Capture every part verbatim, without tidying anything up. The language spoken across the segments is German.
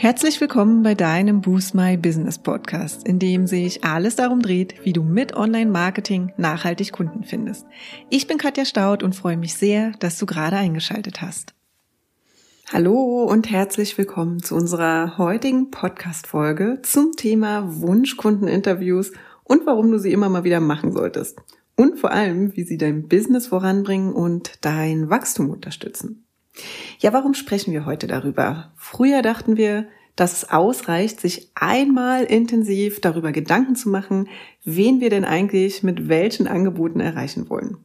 Herzlich willkommen bei deinem Boost My Business Podcast, in dem sich alles darum dreht, wie du mit Online-Marketing nachhaltig Kunden findest. Ich bin Katja Staud und freue mich sehr, dass du gerade eingeschaltet hast. Hallo und herzlich willkommen zu unserer heutigen Podcast-Folge zum Thema Wunschkundeninterviews und warum du sie immer mal wieder machen solltest. Und vor allem, wie sie dein Business voranbringen und dein Wachstum unterstützen. Ja, warum sprechen wir heute darüber? Früher dachten wir, dass es ausreicht, sich einmal intensiv darüber Gedanken zu machen, wen wir denn eigentlich mit welchen Angeboten erreichen wollen.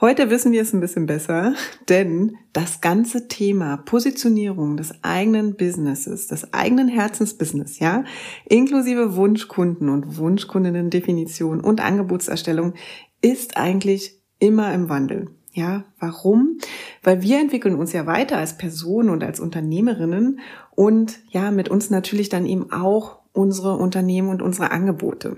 Heute wissen wir es ein bisschen besser, denn das ganze Thema Positionierung des eigenen Businesses, des eigenen Herzensbusiness, ja, inklusive Wunschkunden und Wunschkundinnen-Definition und Angebotserstellung ist eigentlich immer im Wandel. Ja, warum? Weil wir entwickeln uns ja weiter als Personen und als Unternehmerinnen und ja, mit uns natürlich dann eben auch unsere Unternehmen und unsere Angebote.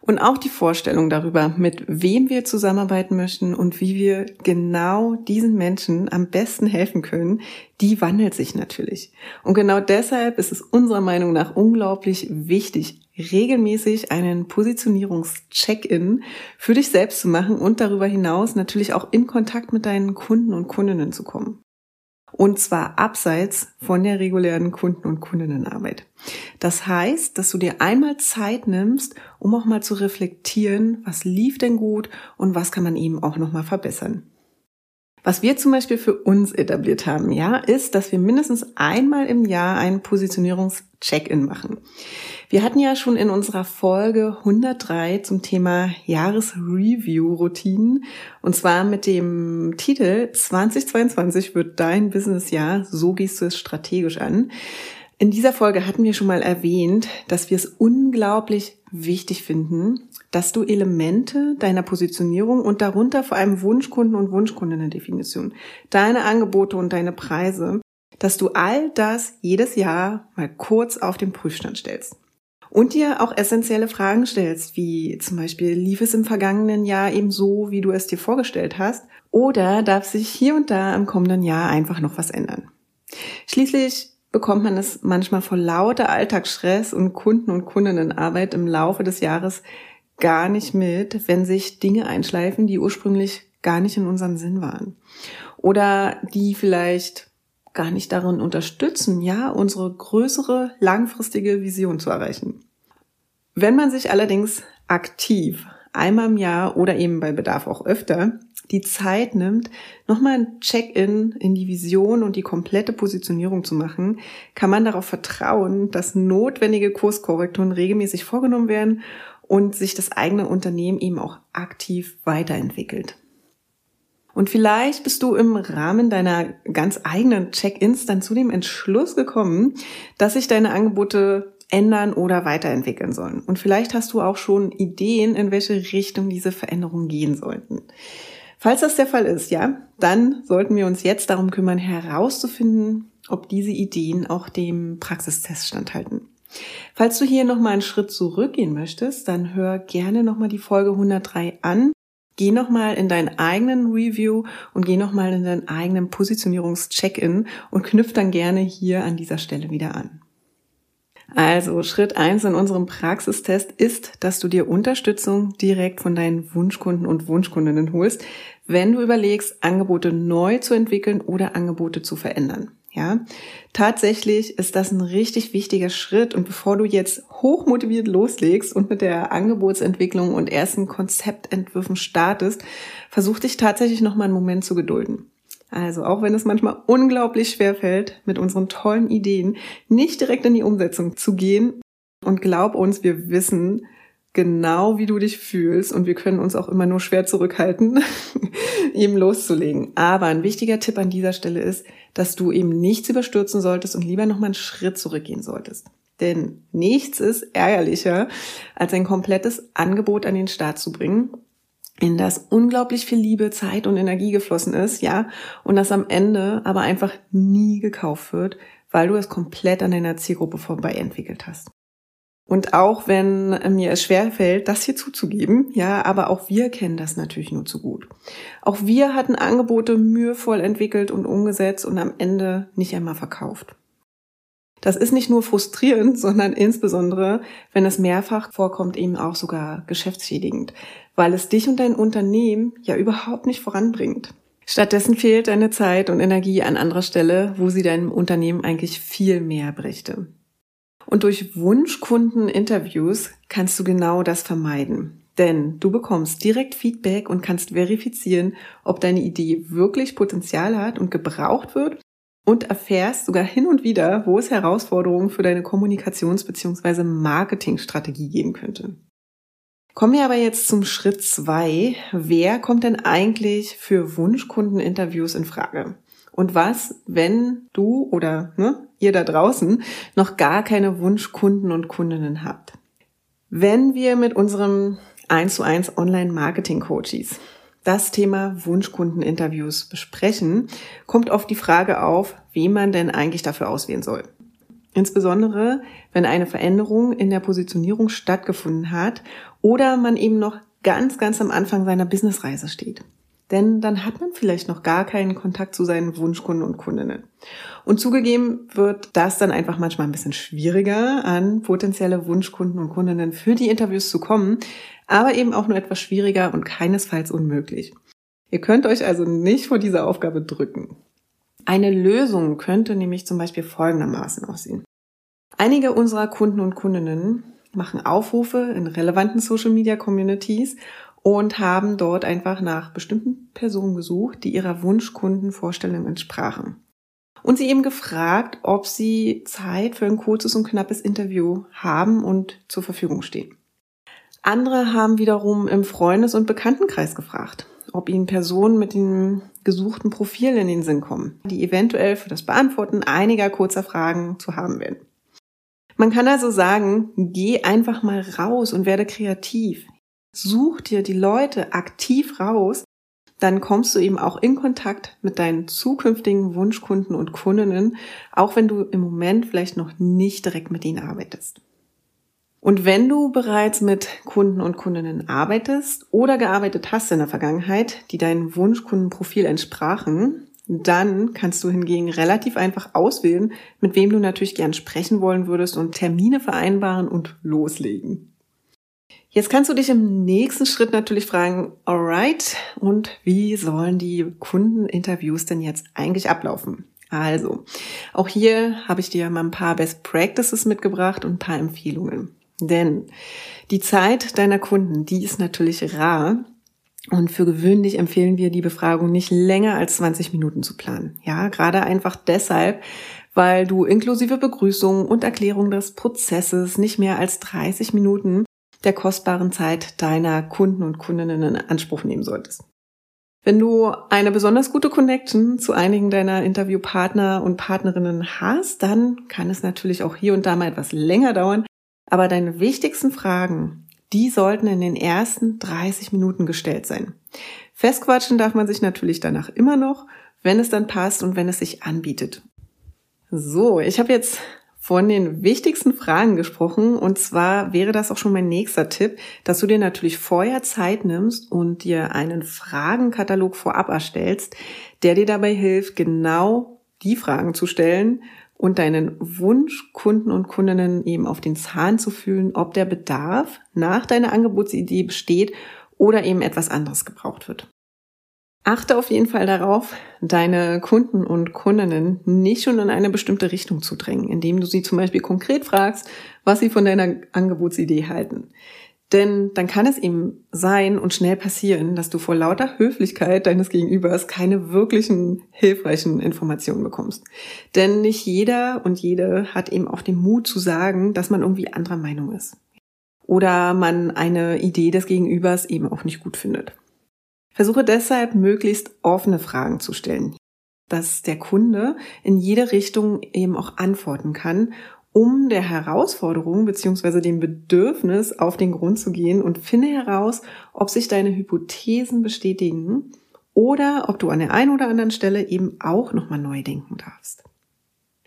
Und auch die Vorstellung darüber, mit wem wir zusammenarbeiten möchten und wie wir genau diesen Menschen am besten helfen können, die wandelt sich natürlich. Und genau deshalb ist es unserer Meinung nach unglaublich wichtig, regelmäßig einen Positionierungs-Check-in für dich selbst zu machen und darüber hinaus natürlich auch in Kontakt mit deinen Kunden und Kundinnen zu kommen. Und zwar abseits von der regulären Kunden- und Kundinnenarbeit. Das heißt, dass du dir einmal Zeit nimmst, um auch mal zu reflektieren, was lief denn gut und was kann man eben auch nochmal verbessern. Was wir zum Beispiel für uns etabliert haben, ja, ist, dass wir mindestens einmal im Jahr einen Positionierungs-Check-in machen. Wir hatten ja schon in unserer Folge hundertdrei zum Thema Jahresreview-Routinen und zwar mit dem Titel zwanzig zweiundzwanzig wird dein Businessjahr, so gehst du es strategisch an. In dieser Folge hatten wir schon mal erwähnt, dass wir es unglaublich wichtig finden, dass du Elemente deiner Positionierung und darunter vor allem Wunschkunden und Wunschkundinnen-Definition, deine Angebote und deine Preise, dass du all das jedes Jahr mal kurz auf den Prüfstand stellst. Und dir auch essentielle Fragen stellst, wie zum Beispiel, lief es im vergangenen Jahr eben so, wie du es dir vorgestellt hast, oder darf sich hier und da im kommenden Jahr einfach noch was ändern? Schließlich bekommt man es manchmal vor lauter Alltagsstress und Kunden- und Kundinnenarbeit im Laufe des Jahres gar nicht mit, wenn sich Dinge einschleifen, die ursprünglich gar nicht in unserem Sinn waren. Oder die vielleicht gar nicht darin unterstützen, ja, unsere größere langfristige Vision zu erreichen. Wenn man sich allerdings aktiv einmal im Jahr oder eben bei Bedarf auch öfter die Zeit nimmt, nochmal ein Check-in in die Vision und die komplette Positionierung zu machen, kann man darauf vertrauen, dass notwendige Kurskorrekturen regelmäßig vorgenommen werden und sich das eigene Unternehmen eben auch aktiv weiterentwickelt. Und vielleicht bist du im Rahmen deiner ganz eigenen Check-ins dann zu dem Entschluss gekommen, dass sich deine Angebote ändern oder weiterentwickeln sollen. Und vielleicht hast du auch schon Ideen, in welche Richtung diese Veränderungen gehen sollten. Falls das der Fall ist, ja, dann sollten wir uns jetzt darum kümmern, herauszufinden, ob diese Ideen auch dem Praxistest standhalten. Falls du hier nochmal einen Schritt zurückgehen möchtest, dann hör gerne nochmal die Folge hundertdrei an. Geh nochmal in deinen eigenen Review und geh nochmal in deinen eigenen Positionierungs-Check-in und knüpf dann gerne hier an dieser Stelle wieder an. Also Schritt eins in unserem Praxistest ist, dass du dir Unterstützung direkt von deinen Wunschkunden und Wunschkundinnen holst, wenn du überlegst, Angebote neu zu entwickeln oder Angebote zu verändern. Ja, tatsächlich ist das ein richtig wichtiger Schritt und bevor du jetzt hochmotiviert loslegst und mit der Angebotsentwicklung und ersten Konzeptentwürfen startest, versuch dich tatsächlich nochmal einen Moment zu gedulden. Also auch wenn es manchmal unglaublich schwer fällt, mit unseren tollen Ideen nicht direkt in die Umsetzung zu gehen. Und glaub uns, wir wissen genau, wie du dich fühlst und wir können uns auch immer nur schwer zurückhalten, eben loszulegen. Aber ein wichtiger Tipp an dieser Stelle ist, dass du eben nichts überstürzen solltest und lieber nochmal einen Schritt zurückgehen solltest. Denn nichts ist ärgerlicher, als ein komplettes Angebot an den Start zu bringen, in das unglaublich viel Liebe, Zeit und Energie geflossen ist, ja, und das am Ende aber einfach nie gekauft wird, weil du es komplett an deiner Zielgruppe vorbei entwickelt hast. Und auch wenn mir es schwerfällt, das hier zuzugeben, ja, aber auch wir kennen das natürlich nur zu gut. Auch wir hatten Angebote mühevoll entwickelt und umgesetzt und am Ende nicht einmal verkauft. Das ist nicht nur frustrierend, sondern insbesondere, wenn es mehrfach vorkommt, eben auch sogar geschäftsschädigend, weil es dich und dein Unternehmen ja überhaupt nicht voranbringt. Stattdessen fehlt deine Zeit und Energie an anderer Stelle, wo sie deinem Unternehmen eigentlich viel mehr brächte. Und durch Wunschkunden-Interviews kannst du genau das vermeiden. Denn du bekommst direkt Feedback und kannst verifizieren, ob deine Idee wirklich Potenzial hat und gebraucht wird und erfährst sogar hin und wieder, wo es Herausforderungen für deine Kommunikations- bzw. Marketingstrategie geben könnte. Kommen wir aber jetzt zum Schritt zwei. Wer kommt denn eigentlich für Wunschkundeninterviews in Frage? Und was, wenn du oder ne, ihr da draußen noch gar keine Wunschkunden und Kundinnen habt? Wenn wir mit unserem eins zu eins Online-Marketing-Coaches das Thema Wunschkunden-Interviews besprechen, kommt oft die Frage auf, wen man denn eigentlich dafür auswählen soll. Insbesondere, wenn eine Veränderung in der Positionierung stattgefunden hat oder man eben noch ganz, ganz am Anfang seiner Businessreise steht. Denn dann hat man vielleicht noch gar keinen Kontakt zu seinen Wunschkunden und Kundinnen. Und zugegeben wird das dann einfach manchmal ein bisschen schwieriger, an potenzielle Wunschkunden und Kundinnen für die Interviews zu kommen, aber eben auch nur etwas schwieriger und keinesfalls unmöglich. Ihr könnt euch also nicht vor dieser Aufgabe drücken. Eine Lösung könnte nämlich zum Beispiel folgendermaßen aussehen. Einige unserer Kunden und Kundinnen machen Aufrufe in relevanten Social-Media-Communities und haben dort einfach nach bestimmten Personen gesucht, die ihrer Wunschkundenvorstellung entsprachen. Und sie eben gefragt, ob sie Zeit für ein kurzes und knappes Interview haben und zur Verfügung stehen. Andere haben wiederum im Freundes- und Bekanntenkreis gefragt, ob ihnen Personen mit dem gesuchten Profil in den Sinn kommen, die eventuell für das Beantworten einiger kurzer Fragen zu haben wären. Man kann also sagen, geh einfach mal raus und werde kreativ. Such dir die Leute aktiv raus, dann kommst du eben auch in Kontakt mit deinen zukünftigen Wunschkunden und Kundinnen, auch wenn du im Moment vielleicht noch nicht direkt mit ihnen arbeitest. Und wenn du bereits mit Kunden und Kundinnen arbeitest oder gearbeitet hast in der Vergangenheit, die deinem Wunschkundenprofil entsprachen, dann kannst du hingegen relativ einfach auswählen, mit wem du natürlich gern sprechen wollen würdest und Termine vereinbaren und loslegen. Jetzt kannst du dich im nächsten Schritt natürlich fragen, alright, und wie sollen die Kundeninterviews denn jetzt eigentlich ablaufen? Also, auch hier habe ich dir mal ein paar Best Practices mitgebracht und ein paar Empfehlungen. Denn die Zeit deiner Kunden, die ist natürlich rar. Und für gewöhnlich empfehlen wir, die Befragung nicht länger als zwanzig Minuten zu planen. Ja, gerade einfach deshalb, weil du inklusive Begrüßung und Erklärung des Prozesses nicht mehr als dreißig Minuten der kostbaren Zeit deiner Kunden und Kundinnen in Anspruch nehmen solltest. Wenn du eine besonders gute Connection zu einigen deiner Interviewpartner und Partnerinnen hast, dann kann es natürlich auch hier und da mal etwas länger dauern, aber deine wichtigsten Fragen, die sollten in den ersten dreißig Minuten gestellt sein. Festquatschen darf man sich natürlich danach immer noch, wenn es dann passt und wenn es sich anbietet. So, ich habe jetzt von den wichtigsten Fragen gesprochen und zwar wäre das auch schon mein nächster Tipp, dass du dir natürlich vorher Zeit nimmst und dir einen Fragenkatalog vorab erstellst, der dir dabei hilft, genau die Fragen zu stellen und deinen Wunschkunden und Kundinnen eben auf den Zahn zu fühlen, ob der Bedarf nach deiner Angebotsidee besteht oder eben etwas anderes gebraucht wird. Achte auf jeden Fall darauf, deine Kunden und Kundinnen nicht schon in eine bestimmte Richtung zu drängen, indem du sie zum Beispiel konkret fragst, was sie von deiner Angebotsidee halten. Denn dann kann es eben sein und schnell passieren, dass du vor lauter Höflichkeit deines Gegenübers keine wirklichen hilfreichen Informationen bekommst. Denn nicht jeder und jede hat eben auch den Mut zu sagen, dass man irgendwie anderer Meinung ist. Oder man eine Idee des Gegenübers eben auch nicht gut findet. Versuche deshalb, möglichst offene Fragen zu stellen, dass der Kunde in jede Richtung eben auch antworten kann, um der Herausforderung bzw. dem Bedürfnis auf den Grund zu gehen und finde heraus, ob sich deine Hypothesen bestätigen oder ob du an der einen oder anderen Stelle eben auch nochmal neu denken darfst.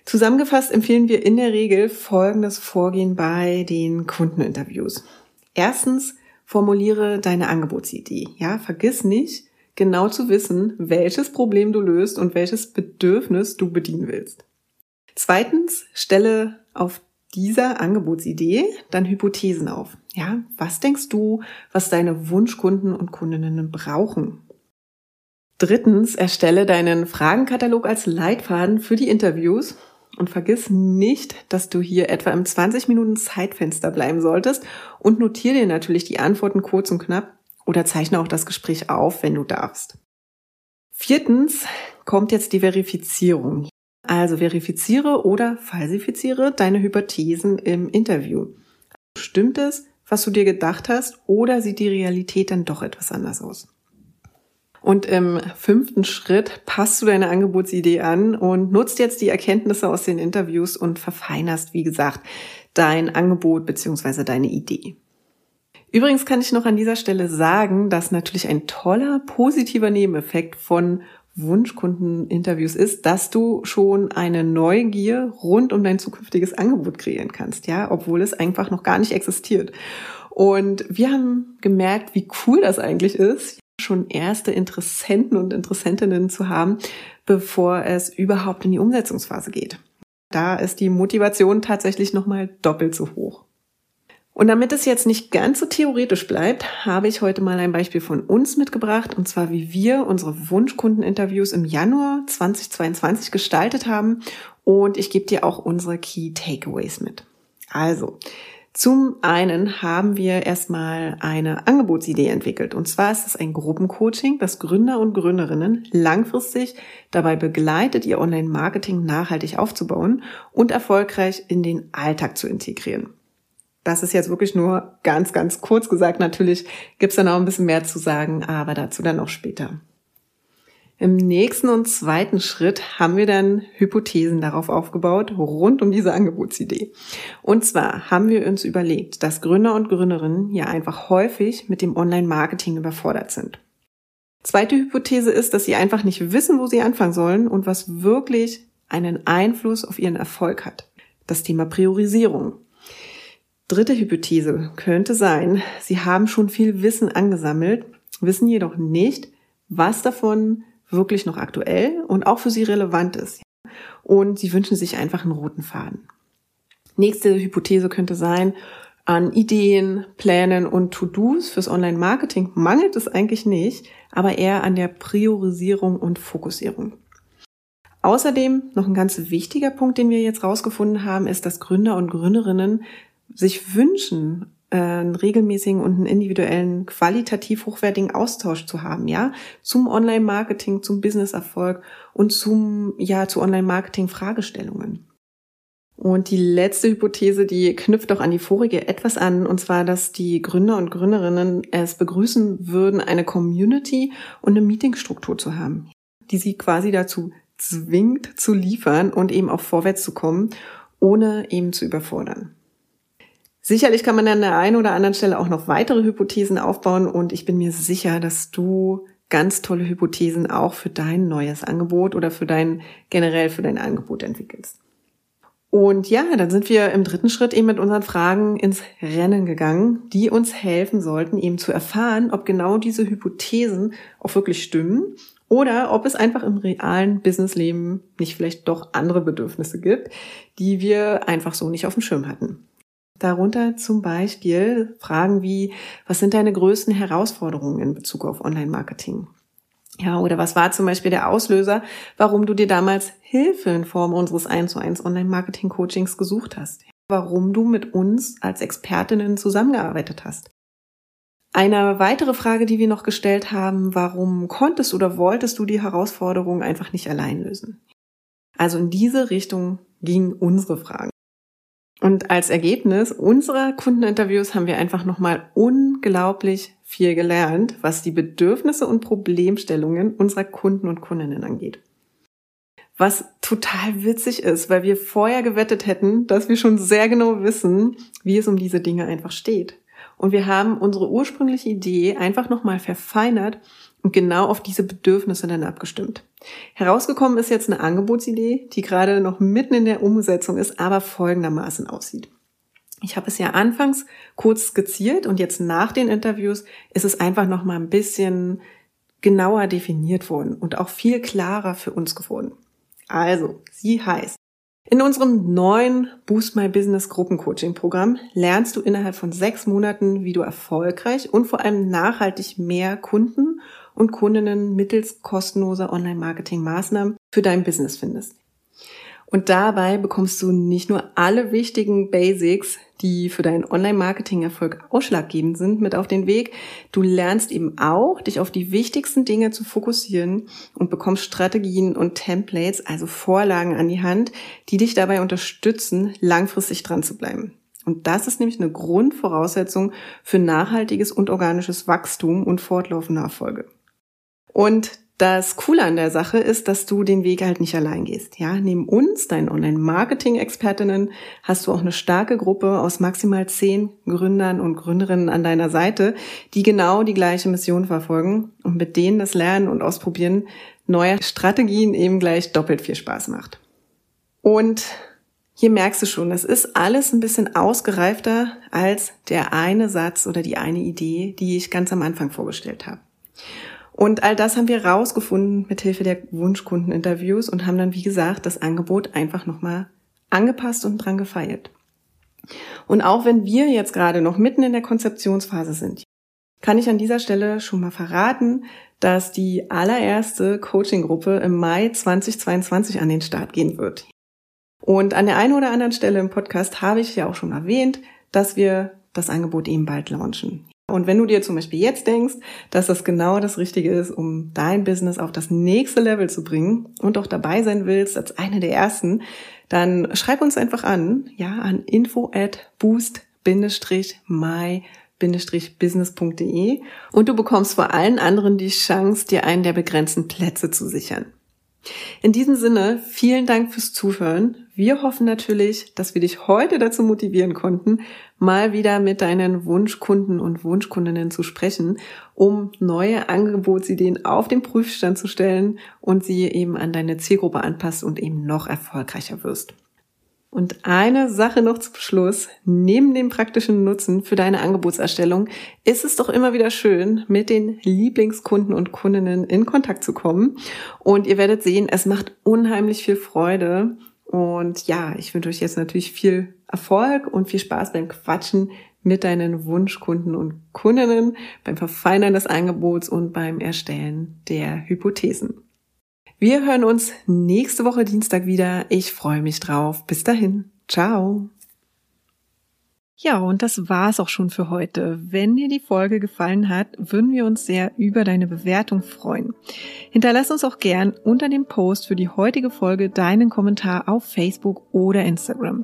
Zusammengefasst empfehlen wir in der Regel folgendes Vorgehen bei den Kundeninterviews. Erstens, formuliere deine Angebotsidee. Ja, vergiss nicht, genau zu wissen, welches Problem du löst und welches Bedürfnis du bedienen willst. Zweitens, stelle auf dieser Angebotsidee dann Hypothesen auf. Ja, was denkst du, was deine Wunschkunden und Kundinnen brauchen? Drittens, erstelle deinen Fragenkatalog als Leitfaden für die Interviews und vergiss nicht, dass du hier etwa im zwanzig Minuten Zeitfenster bleiben solltest und notiere dir natürlich die Antworten kurz und knapp oder zeichne auch das Gespräch auf, wenn du darfst. Viertens kommt jetzt die Verifizierung. Also verifiziere oder falsifiziere deine Hypothesen im Interview. Stimmt es, was du dir gedacht hast, oder sieht die Realität dann doch etwas anders aus? Und im fünften Schritt passt du deine Angebotsidee an und nutzt jetzt die Erkenntnisse aus den Interviews und verfeinerst, wie gesagt, dein Angebot bzw. deine Idee. Übrigens kann ich noch an dieser Stelle sagen, dass natürlich ein toller, positiver Nebeneffekt von Wunschkundeninterviews ist, dass du schon eine Neugier rund um dein zukünftiges Angebot kreieren kannst, ja, obwohl es einfach noch gar nicht existiert. Und wir haben gemerkt, wie cool das eigentlich ist, schon erste Interessenten und Interessentinnen zu haben, bevor es überhaupt in die Umsetzungsphase geht. Da ist die Motivation tatsächlich nochmal doppelt so hoch. Und damit es jetzt nicht ganz so theoretisch bleibt, habe ich heute mal ein Beispiel von uns mitgebracht, und zwar wie wir unsere Wunschkundeninterviews im Januar zweitausendzweiundzwanzig gestaltet haben, und ich gebe dir auch unsere Key Takeaways mit. Also, zum einen haben wir erstmal eine Angebotsidee entwickelt, und zwar ist es ein Gruppencoaching, das Gründer und Gründerinnen langfristig dabei begleitet, ihr Online-Marketing nachhaltig aufzubauen und erfolgreich in den Alltag zu integrieren. Das ist jetzt wirklich nur ganz, ganz kurz gesagt. Natürlich gibt es da noch ein bisschen mehr zu sagen, aber dazu dann auch später. Im nächsten und zweiten Schritt haben wir dann Hypothesen darauf aufgebaut, rund um diese Angebotsidee. Und zwar haben wir uns überlegt, dass Gründer und Gründerinnen ja einfach häufig mit dem Online-Marketing überfordert sind. Zweite Hypothese ist, dass sie einfach nicht wissen, wo sie anfangen sollen und was wirklich einen Einfluss auf ihren Erfolg hat. Das Thema Priorisierung. Dritte Hypothese könnte sein, sie haben schon viel Wissen angesammelt, wissen jedoch nicht, was davon wirklich noch aktuell und auch für sie relevant ist. Und sie wünschen sich einfach einen roten Faden. Nächste Hypothese könnte sein, an Ideen, Plänen und To-Dos fürs Online-Marketing mangelt es eigentlich nicht, aber eher an der Priorisierung und Fokussierung. Außerdem noch ein ganz wichtiger Punkt, den wir jetzt rausgefunden haben, ist, dass Gründer und Gründerinnen sich wünschen, einen regelmäßigen und einen individuellen, qualitativ hochwertigen Austausch zu haben, ja, zum Online-Marketing, zum Business-Erfolg und zum, ja, zu Online-Marketing-Fragestellungen. Und die letzte Hypothese, die knüpft auch an die vorige etwas an, und zwar, dass die Gründer und Gründerinnen es begrüßen würden, eine Community und eine Meetingstruktur zu haben, die sie quasi dazu zwingt, zu liefern und eben auch vorwärts zu kommen, ohne eben zu überfordern. Sicherlich kann man an der einen oder anderen Stelle auch noch weitere Hypothesen aufbauen, und ich bin mir sicher, dass du ganz tolle Hypothesen auch für dein neues Angebot oder für dein, generell für dein Angebot entwickelst. Und ja, dann sind wir im dritten Schritt eben mit unseren Fragen ins Rennen gegangen, die uns helfen sollten, eben zu erfahren, ob genau diese Hypothesen auch wirklich stimmen oder ob es einfach im realen Businessleben nicht vielleicht doch andere Bedürfnisse gibt, die wir einfach so nicht auf dem Schirm hatten. Darunter zum Beispiel Fragen wie, was sind deine größten Herausforderungen in Bezug auf Online-Marketing? Ja, oder was war zum Beispiel der Auslöser, warum du dir damals Hilfe in Form unseres eins zu eins Online-Marketing-Coachings gesucht hast? Warum du mit uns als Expertinnen zusammengearbeitet hast? Eine weitere Frage, die wir noch gestellt haben, warum konntest oder wolltest du die Herausforderung einfach nicht allein lösen? Also in diese Richtung gingen unsere Fragen. Und als Ergebnis unserer Kundeninterviews haben wir einfach nochmal unglaublich viel gelernt, was die Bedürfnisse und Problemstellungen unserer Kunden und Kundinnen angeht. Was total witzig ist, weil wir vorher gewettet hätten, dass wir schon sehr genau wissen, wie es um diese Dinge einfach steht. Und wir haben unsere ursprüngliche Idee einfach nochmal verfeinert und genau auf diese Bedürfnisse dann abgestimmt. Herausgekommen ist jetzt eine Angebotsidee, die gerade noch mitten in der Umsetzung ist, aber folgendermaßen aussieht. Ich habe es ja anfangs kurz skizziert, und jetzt nach den Interviews ist es einfach noch mal ein bisschen genauer definiert worden und auch viel klarer für uns geworden. Also, sie heißt: In unserem neuen Boost My Business Gruppencoaching-Programm lernst du innerhalb von sechs Monaten, wie du erfolgreich und vor allem nachhaltig mehr Kunden und Kundinnen mittels kostenloser Online-Marketing-Maßnahmen für dein Business findest. Und dabei bekommst du nicht nur alle wichtigen Basics, die für deinen Online-Marketing-Erfolg ausschlaggebend sind, mit auf den Weg. Du lernst eben auch, dich auf die wichtigsten Dinge zu fokussieren und bekommst Strategien und Templates, also Vorlagen an die Hand, die dich dabei unterstützen, langfristig dran zu bleiben. Und das ist nämlich eine Grundvoraussetzung für nachhaltiges und organisches Wachstum und fortlaufende Erfolge. Und das Coole an der Sache ist, dass du den Weg halt nicht allein gehst. Ja, neben uns, deinen Online-Marketing-Expertinnen, hast du auch eine starke Gruppe aus maximal zehn Gründern und Gründerinnen an deiner Seite, die genau die gleiche Mission verfolgen und mit denen das Lernen und Ausprobieren neuer Strategien eben gleich doppelt viel Spaß macht. Und hier merkst du schon, das ist alles ein bisschen ausgereifter als der eine Satz oder die eine Idee, die ich ganz am Anfang vorgestellt habe. Und all das haben wir rausgefunden mit Hilfe der Wunschkundeninterviews und haben dann, wie gesagt, das Angebot einfach nochmal angepasst und dran gefeilt. Und auch wenn wir jetzt gerade noch mitten in der Konzeptionsphase sind, kann ich an dieser Stelle schon mal verraten, dass die allererste Coaching-Gruppe im Mai zweitausendzweiundzwanzig an den Start gehen wird. Und an der einen oder anderen Stelle im Podcast habe ich ja auch schon erwähnt, dass wir das Angebot eben bald launchen. Und wenn du dir zum Beispiel jetzt denkst, dass das genau das Richtige ist, um dein Business auf das nächste Level zu bringen und auch dabei sein willst als eine der Ersten, dann schreib uns einfach an, ja, an info at boost dash my dash business punkt de und du bekommst vor allen anderen die Chance, dir einen der begrenzten Plätze zu sichern. In diesem Sinne, vielen Dank fürs Zuhören. Wir hoffen natürlich, dass wir dich heute dazu motivieren konnten, mal wieder mit deinen Wunschkunden und Wunschkundinnen zu sprechen, um neue Angebotsideen auf den Prüfstand zu stellen und sie eben an deine Zielgruppe anpasst und eben noch erfolgreicher wirst. Und eine Sache noch zum Schluss, neben dem praktischen Nutzen für deine Angebotserstellung ist es doch immer wieder schön, mit den Lieblingskunden und Kundinnen in Kontakt zu kommen. Und ihr werdet sehen, es macht unheimlich viel Freude. Und ja, ich wünsche euch jetzt natürlich viel Erfolg und viel Spaß beim Quatschen mit deinen Wunschkunden und Kundinnen, beim Verfeinern des Angebots und beim Erstellen der Hypothesen. Wir hören uns nächste Woche Dienstag wieder. Ich freue mich drauf. Bis dahin. Ciao. Ja, und das war's auch schon für heute. Wenn dir die Folge gefallen hat, würden wir uns sehr über deine Bewertung freuen. Hinterlass uns auch gern unter dem Post für die heutige Folge deinen Kommentar auf Facebook oder Instagram.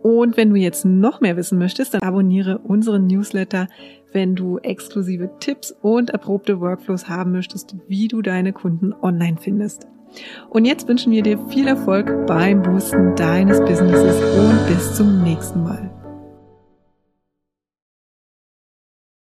Und wenn du jetzt noch mehr wissen möchtest, dann abonniere unseren Newsletter, wenn du exklusive Tipps und erprobte Workflows haben möchtest, wie du deine Kunden online findest. Und jetzt wünschen wir dir viel Erfolg beim Boosten deines Businesses und bis zum nächsten Mal.